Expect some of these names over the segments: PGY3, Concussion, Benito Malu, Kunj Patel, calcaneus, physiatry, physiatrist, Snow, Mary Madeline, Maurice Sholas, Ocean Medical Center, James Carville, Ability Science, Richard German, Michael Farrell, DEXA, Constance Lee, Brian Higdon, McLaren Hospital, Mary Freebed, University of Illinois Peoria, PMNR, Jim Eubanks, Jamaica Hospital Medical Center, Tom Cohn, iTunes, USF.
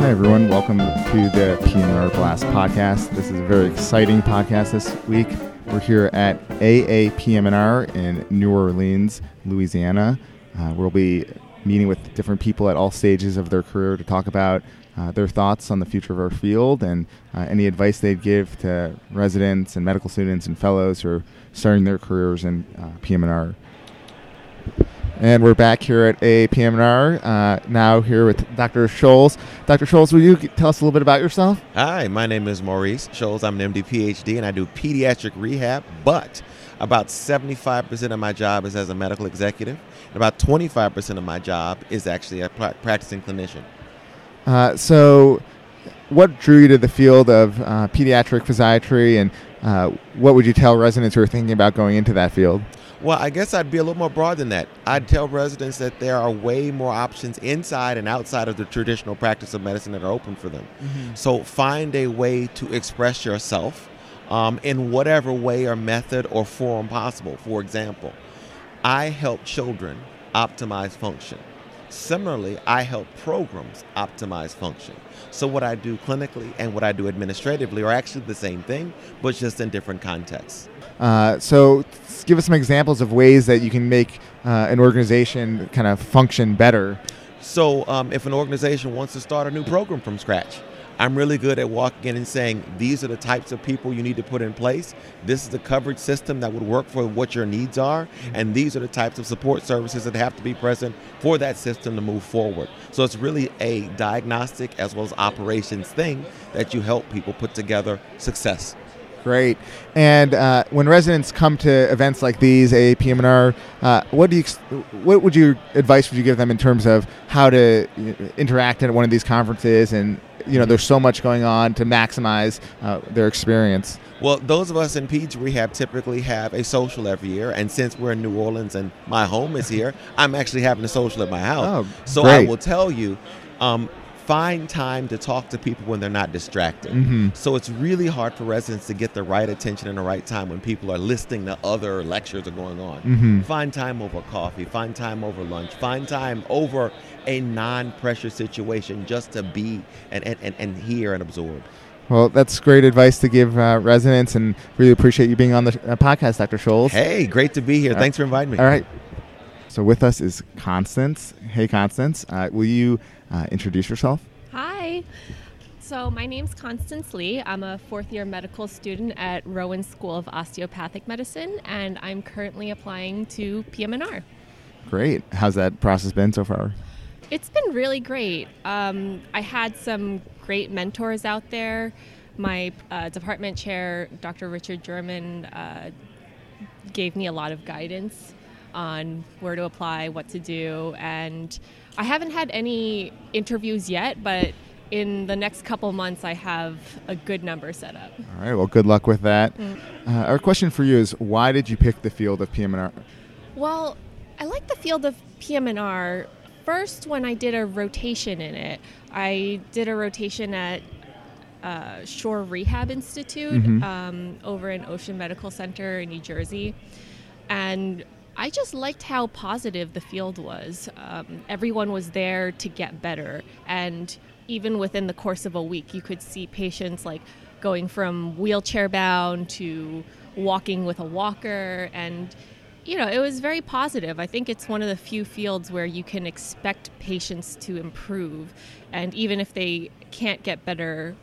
Hi, everyone. Welcome to the PMNR Blast podcast. This is a very exciting podcast this week. We're here at AAPMNR in New Orleans, Louisiana. We'll be meeting with different people at all stages of their career to talk about their thoughts on the future of our field and any advice they'd give to residents and medical students and fellows who are starting their careers in PMNR. And we're back here at AAPMNR, now here with Dr. Sholas. Dr. Sholas, will you tell us a little bit about yourself? Hi, my name is Maurice Sholas. I'm an MD, PhD, and I do pediatric rehab, but about 75% of my job is as a medical executive, and about 25% of my job is actually a practicing clinician. So what drew you to the field of pediatric physiatry, and what would you tell residents who are thinking about going into that field? Well, I guess I'd be a little more broad than that. I'd tell residents that there are way more options inside and outside of the traditional practice of medicine that are open for them. Mm-hmm. So find a way to express yourself in whatever way or method or form possible. For example, I help children optimize function. Similarly, I help programs optimize function. So what I do clinically and what I do administratively are actually the same thing, but just in different contexts. So give us some examples of ways that you can make an organization kind of function better. So if an organization wants to start a new program from scratch, I'm really good at walking in and saying, these are the types of people you need to put in place. This is the coverage system that would work for what your needs are. And these are the types of support services that have to be present for that system to move forward. So it's really a diagnostic as well as operations thing that you help people put together success. Great. And when residents come to events like these, AAPMNR, what would you advice would you give them in terms of how to interact at one of these conferences? And you know, there's so much going on to maximize their experience. Well, those of us in peds rehab typically have a social every year, and since we're in New Orleans and my home is here, I'm actually having a social at my house. Oh, so great. I will tell you, find time to talk to people when they're not distracted. Mm-hmm. So it's really hard for residents to get the right attention in the right time when people are listening to other lectures that are going on. Mm-hmm. Find time over coffee, find time over lunch, find time over a non-pressure situation just to be and hear and absorb. Well, that's great advice to give residents, and really appreciate you being on the podcast, Dr. Sholas. Hey, great to be here. Thanks for inviting me. All right. So with us is Constance. Hey, Constance. Will you introduce yourself? Hi. So my name's Constance Lee. I'm a fourth-year medical student at Rowan School of Osteopathic Medicine, and I'm currently applying to PMNR. Great. How's that process been so far? It's been really great. I had some great mentors out there. My department chair, Dr. Richard German, gave me a lot of guidance on where to apply, what to do, and I haven't had any interviews yet, but in the next couple months I have a good number set up. All right, well, good luck with that. Our question for you is, why did you pick the field of PMNR? Well, I like the field of PMNR. First, when I did a rotation in it, I did a rotation at Shore Rehab Institute over in Ocean Medical Center in New Jersey, and I just liked how positive the field was. Everyone was there to get better, and even within the course of a week, you could see patients like going from wheelchair-bound to walking with a walker, and you know, it was very positive. I think it's one of the few fields where you can expect patients to improve. And even if they can't get better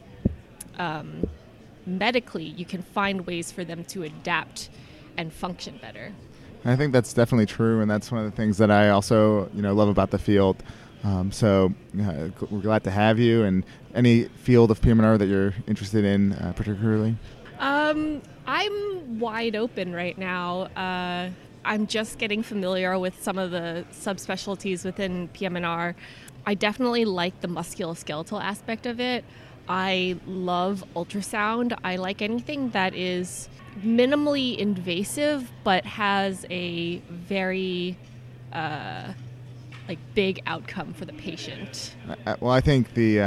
medically, you can find ways for them to adapt and function better. I think that's definitely true, and that's one of the things that I also, you know, love about the field. So we're glad to have you. And any field of PMNR that you're interested in particularly? I'm wide open right now. I'm just getting familiar with some of the subspecialties within PMNR. I definitely like the musculoskeletal aspect of it. I love ultrasound. I like anything that is minimally invasive but has a very big outcome for the patient. Well, I think the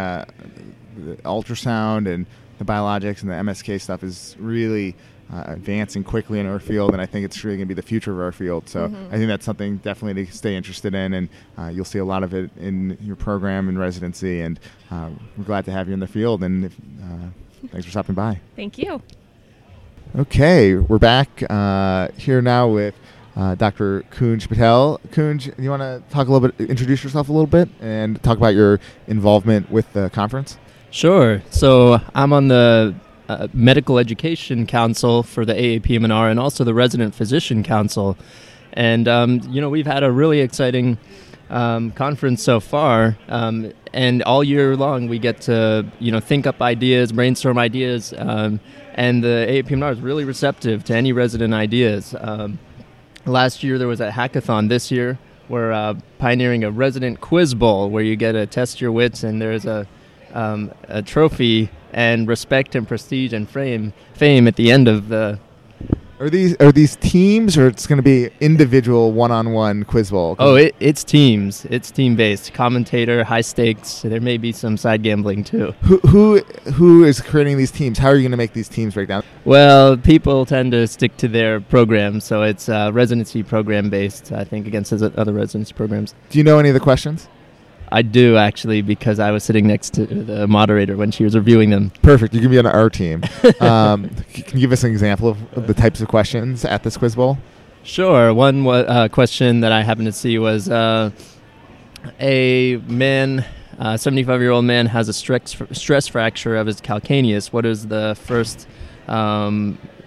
ultrasound and the biologics and the MSK stuff is really advancing quickly in our field, and I think it's really going to be the future of our field. So I think that's something definitely to stay interested in, and you'll see a lot of it in your program and residency, and we're glad to have you in the field, and thanks for stopping by. Thank you. Okay, we're back here now with Dr. Kunj Patel. Kunj, you want to talk a little bit, introduce yourself a little bit, and talk about your involvement with the conference? Sure. So I'm on the Medical Education Council for the AAPMNR and also the Resident Physician Council. And, you know, we've had a really exciting conference so far. And all year long, we get to, you know, think up ideas, brainstorm ideas. And the AAPMNR is really receptive to any resident ideas. Last year, there was a hackathon. This year, we're pioneering a resident quiz bowl where you get to test your wits, and there's a trophy and respect and prestige and fame at the end of the... Are these teams, or it's going to be individual one-on-one quiz bowl? Oh, it's teams. It's team-based. Commentator, high stakes. There may be some side gambling too. Who is creating these teams? How are you going to make these teams break down? Well, people tend to stick to their program, so it's residency program-based, I think, against other residency programs. Do you know any of the questions? I do, actually, because I was sitting next to the moderator when she was reviewing them. Perfect. You can be on our team. Can you give us an example of the types of questions at this quiz bowl? Sure. One question that I happened to see was a man, 75-year-old man, has a stress fracture of his calcaneus. What is the first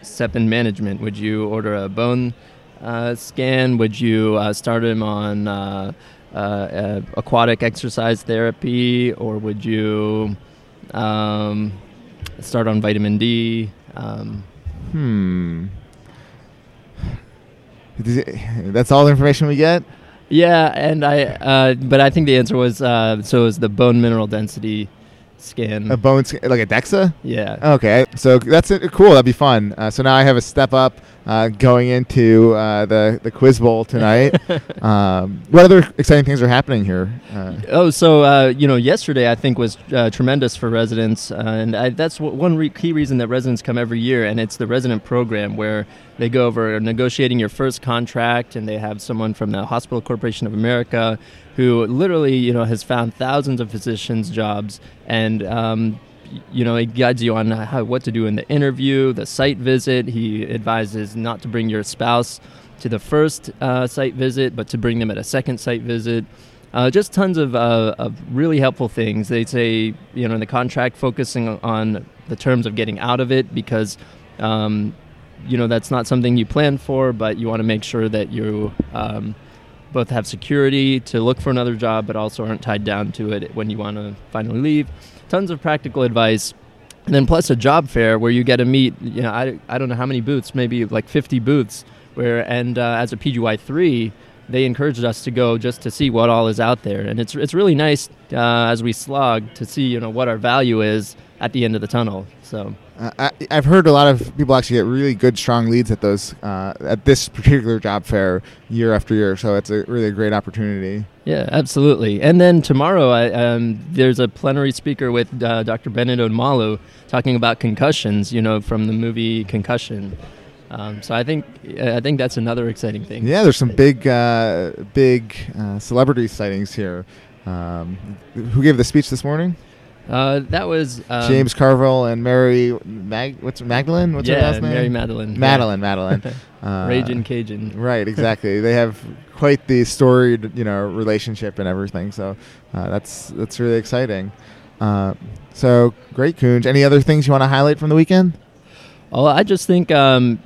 step in management? Would you order a bone scan? Would you start him on... aquatic exercise therapy, or would you start on vitamin D? That's all the information we get? Yeah, and but I think the answer was, so it was the bone mineral density scan. A bone scan, like a DEXA? Yeah. Okay, so that's it. Cool, that'd be fun. So now I have a step up going into the quiz bowl tonight. What other exciting things are happening here? Yesterday I think was tremendous for residents, and that's one key reason that residents come every year, and it's the resident program where they go over negotiating your first contract, and they have someone from the Hospital Corporation of America who literally, you know, has found thousands of physicians' jobs, and you know, it guides you on what to do in the interview, the site visit. He advises not to bring your spouse to the first site visit, but to bring them at a second site visit. Just tons of really helpful things. They say, you know, in the contract, focusing on the terms of getting out of it, because, you know, that's not something you plan for, but you want to make sure that you both have security to look for another job, but also aren't tied down to it when you want to finally leave. Tons of practical advice, and then plus a job fair where you get to meet, you know, I don't know how many booths, maybe like 50 booths, and as a PGY3, they encouraged us to go just to see what all is out there, and it's really nice as we slog to see, you know, what our value is at the end of the tunnel. So I've heard a lot of people actually get really good, strong leads at those at this particular job fair year after year. So it's a really great opportunity. Yeah, absolutely. And then tomorrow, there's a plenary speaker with Dr. Benito Malu talking about concussions. You know, from the movie Concussion. So I think that's another exciting thing. Yeah, there's some big celebrity sightings here. Who gave the speech this morning? That was James Carville and Mary Madeline. What's her last name? Mary Madeline. Madeline. Ragin' Cajun. Right, exactly. They have quite the storied, you know, relationship and everything. So that's really exciting. So great, Kunj. Any other things you want to highlight from the weekend? Oh, I just think, the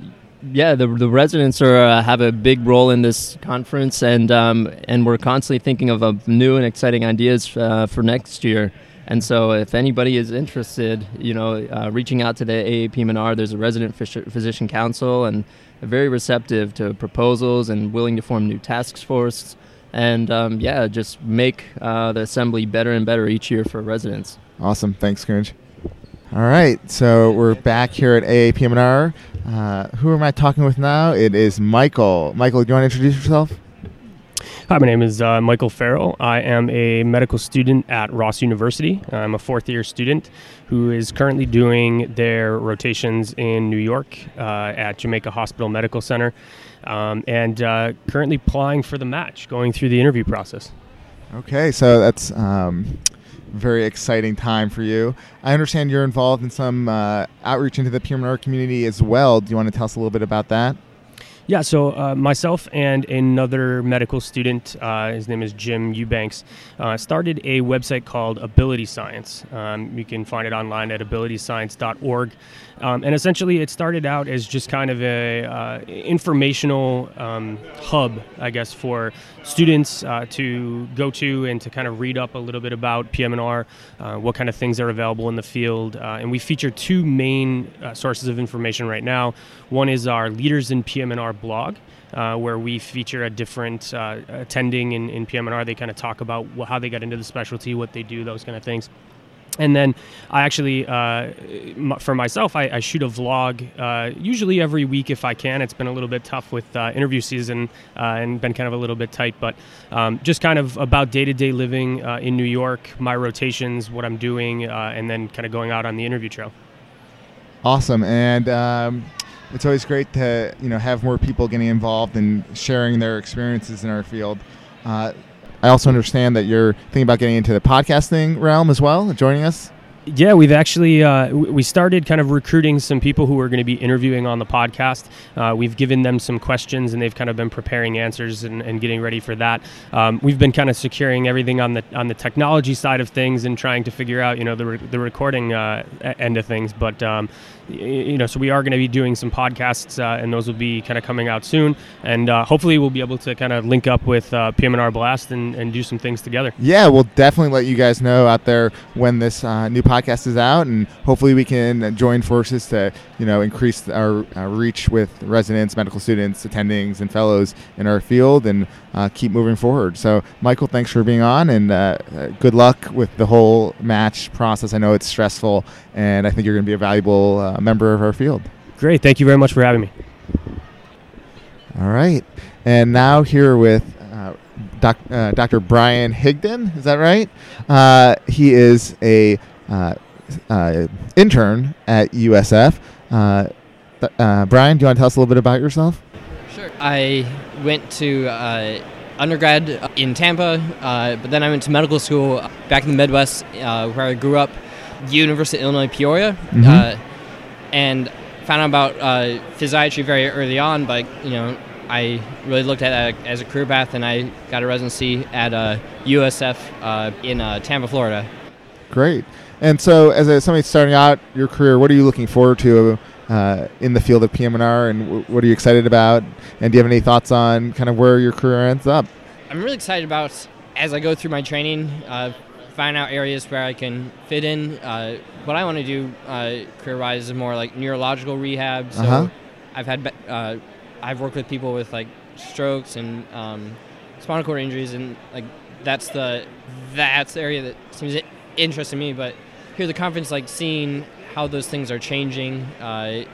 residents have a big role in this conference, and we're constantly thinking of new and exciting ideas for next year. And so if anybody is interested, you know, reaching out to the AAPMNR, there's a resident physician council, and they're very receptive to proposals and willing to form new task forces, and just make the assembly better and better each year for residents. Awesome. Thanks, Kunj. All right. So we're back here at AAPMNR. Who am I talking with now? It is Michael. Michael, do you want to introduce yourself? Hi, my name is Michael Farrell. I am a medical student at Ross University. I'm a fourth-year student who is currently doing their rotations in New York at Jamaica Hospital Medical Center, and currently applying for the match, going through the interview process. Okay, so that's very exciting time for you. I understand you're involved in some outreach into the PMNR community as well. Do you want to tell us a little bit about that? Yeah, so myself and another medical student, his name is Jim Eubanks, started a website called Ability Science. You can find it online at abilityscience.org. And essentially it started out as just kind of a informational hub, I guess, for students to go to and to kind of read up a little bit about PMNR, what kind of things are available in the field. And we feature two main sources of information right now. One is our Leaders in PMNR blog, where we feature a different attending in PMNR. They kind of talk about how they got into the specialty, what they do, those kind of things. And then I actually, for myself, I shoot a vlog usually every week if I can. It's been a little bit tough with interview season and been kind of a little bit tight, but just kind of about day-to-day living in New York, my rotations, what I'm doing, and then kind of going out on the interview trail. Awesome. And it's always great to have more people getting involved and sharing their experiences in our field. I also understand that you're thinking about getting into the podcasting realm as well, joining us. Yeah, we've actually, we started kind of recruiting some people who are going to be interviewing on the podcast. We've given them some questions and they've kind of been preparing answers and getting ready for that. We've been kind of securing everything on the technology side of things and trying to figure out, the recording end of things. But, so we are going to be doing some podcasts and those will be kind of coming out soon. And hopefully we'll be able to kind of link up with PMNR Blast and do some things together. Yeah, we'll definitely let you guys know out there when this new podcast is out, and hopefully we can join forces to increase our reach with residents, medical students, attendings, and fellows in our field, and keep moving forward. So Michael, thanks for being on, and good luck with the whole match process. I know it's stressful, and I think you're going to be a valuable member of our field. Great. Thank you very much for having me. All right. And now here with Dr. Brian Higdon. Is that right? He is a intern at USF. Brian, do you want to tell us a little bit about yourself? Sure. I went to undergrad in Tampa, but then I went to medical school back in the Midwest where I grew up, University of Illinois Peoria, and found out about physiatry very early on, but I really looked at it as a career path, and I got a residency at USF in Tampa, Florida. Great. And so as somebody starting out your career, what are you looking forward to in the field of PMNR, and what are you excited about? And do you have any thoughts on kind of where your career ends up? I'm really excited about, as I go through my training, find out areas where I can fit in. What I want to do career-wise is more like neurological rehab. So I've worked with people with like strokes and spinal cord injuries, and like that's the area that seems interested me. But here at the conference, like seeing how those things are changing in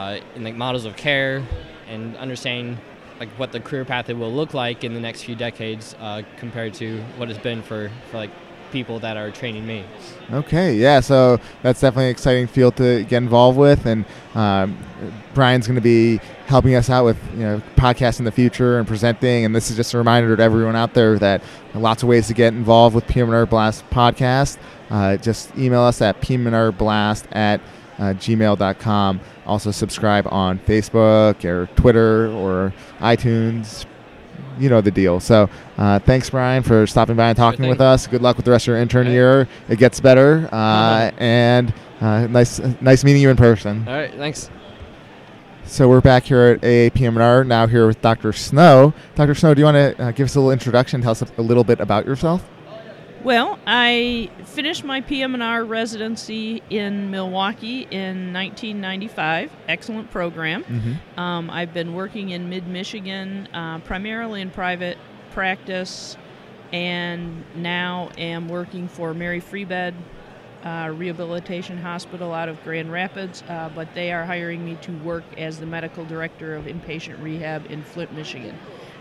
like models of care, and understanding like what the career path it will look like in the next few decades compared to what it's been for like people that are training me. Okay, yeah, so that's definitely an exciting field to get involved with, and Brian's going to be helping us out with podcasts in the future and presenting, and this is just a reminder to everyone out there that lots of ways to get involved with PMNR Blast podcast. Just email us at pmnrblast@gmail.com. Also subscribe on Facebook or Twitter or iTunes. You know the deal. So thanks, Brian, for stopping by and talking with us. Good luck with the rest of your intern year. It gets better. And nice meeting you in person. All right. Thanks. So we're back here at AAPMNR, now here with Dr. Snow. Dr. Snow, do you want to give us a little introduction? Tell us a little bit about yourself. Well, I finished my PMNR residency in Milwaukee in 1995. Excellent program. I've been working in mid-Michigan, primarily in private practice, and now am working for Mary Freebed Rehabilitation Hospital out of Grand Rapids, but they are hiring me to work as the medical director of inpatient rehab in Flint, Michigan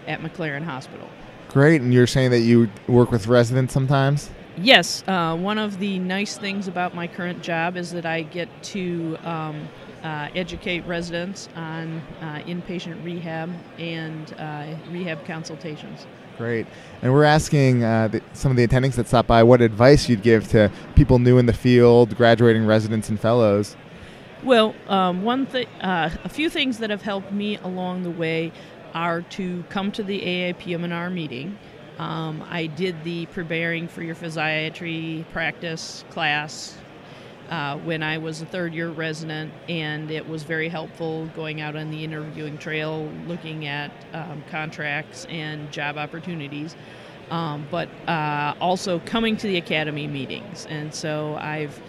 at McLaren Hospital. Great. And you're saying that you work with residents sometimes? Yes. One of the nice things about my current job is that I get to educate residents on inpatient rehab and rehab consultations. Great. And we're asking some of the attendings that stop by what advice you'd give to people new in the field, graduating residents and fellows. Well, a few things that have helped me along the way are to come to the AAPMNR meeting. I did the Preparing for Your Physiatry Practice class when I was a third-year resident, and it was very helpful going out on the interviewing trail, looking at contracts and job opportunities, but also coming to the academy meetings. And so I've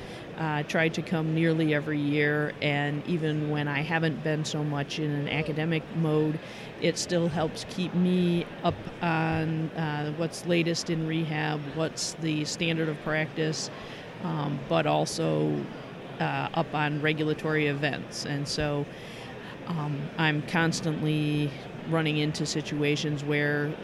tried to come nearly every year, and even when I haven't been so much in an academic mode, it still helps keep me up on what's latest in rehab, what's the standard of practice, but also up on regulatory events. And so I'm constantly running into situations where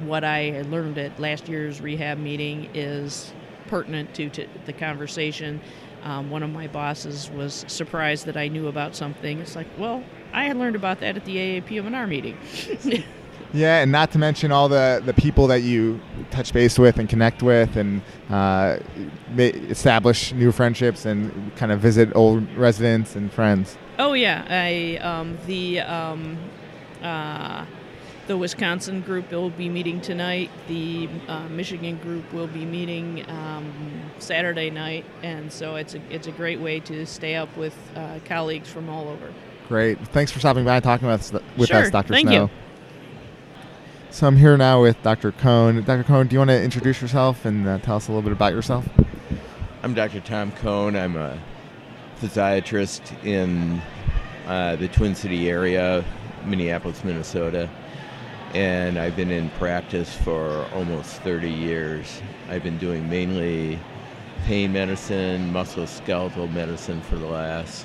what I learned at last year's rehab meeting is pertinent to the conversation. One of my bosses was surprised that I knew about something. It's like, well, I had learned about that at the AAPMNR meeting. Yeah, and not to mention all the people that you touch base with and connect with and establish new friendships and kind of visit old residents and friends. Oh, yeah. The Wisconsin group will be meeting tonight. The Michigan group will be meeting Saturday night, and so it's a great way to stay up with colleagues from all over. Great. Thanks for stopping by and talking with us, Dr. Snow. Thank you. So I'm here now with Dr. Cohn. Dr. Cohn, do you want to introduce yourself and tell us a little bit about yourself? I'm Dr. Tom Cohn. I'm a physiatrist in the Twin City area, Minneapolis, Minnesota. And I've been in practice for almost 30 years. I've been doing mainly pain medicine, musculoskeletal medicine for the last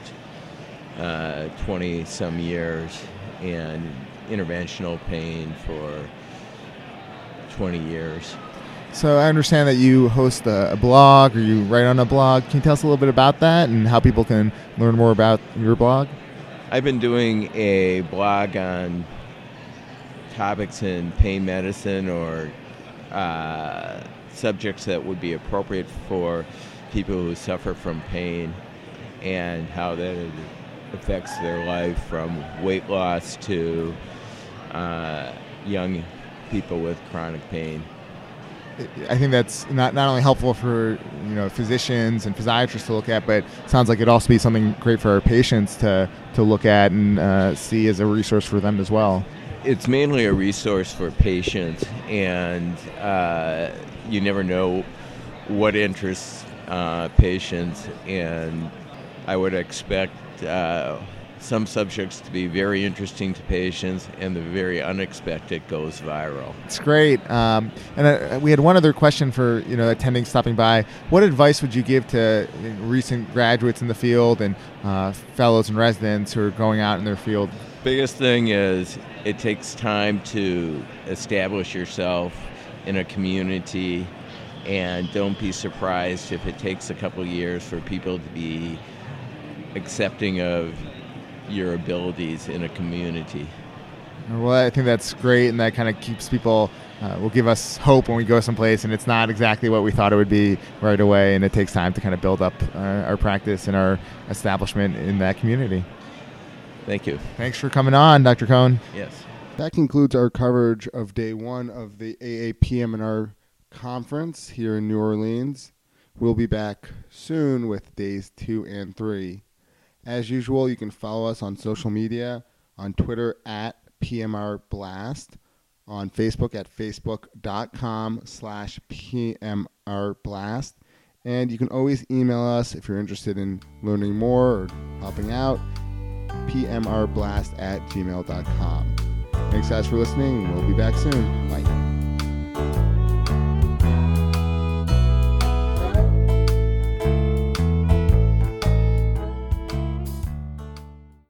20-some years, and interventional pain for 20 years. So I understand that you host a blog, or you write on a blog. Can you tell us a little bit about that and how people can learn more about your blog? I've been doing a blog on topics in pain medicine or subjects that would be appropriate for people who suffer from pain and how that affects their life, from weight loss to young people with chronic pain. I think that's not only helpful for physicians and physiatrists to look at, but it sounds like it'd also be something great for our patients to look at and see as a resource for them as well. It's mainly a resource for patients, and you never know what interests patients, and I would expect some subjects to be very interesting to patients, and the very unexpected goes viral. It's great. And we had one other question for attending stopping by. What advice would you give to recent graduates in the field and fellows and residents who are going out in their field? Biggest thing is it takes time to establish yourself in a community, and don't be surprised if it takes a couple years for people to be accepting of your abilities in a community. Well, I think that's great, and that kind of keeps people, will give us hope when we go someplace and it's not exactly what we thought it would be right away, and it takes time to kind of build up our practice and our establishment in that community. Thank you. Thanks for coming on, Dr. Cohn. Yes. That concludes our coverage of day one of the AAPMNR conference here in New Orleans. We'll be back soon with days 2 and 3. As usual, you can follow us on social media, on Twitter @PMRblast, on Facebook at facebook.com/PMRblast. And you can always email us if you're interested in learning more or helping out. PMRblast@gmail.com. Thanks guys for listening. We'll be back soon. Bye.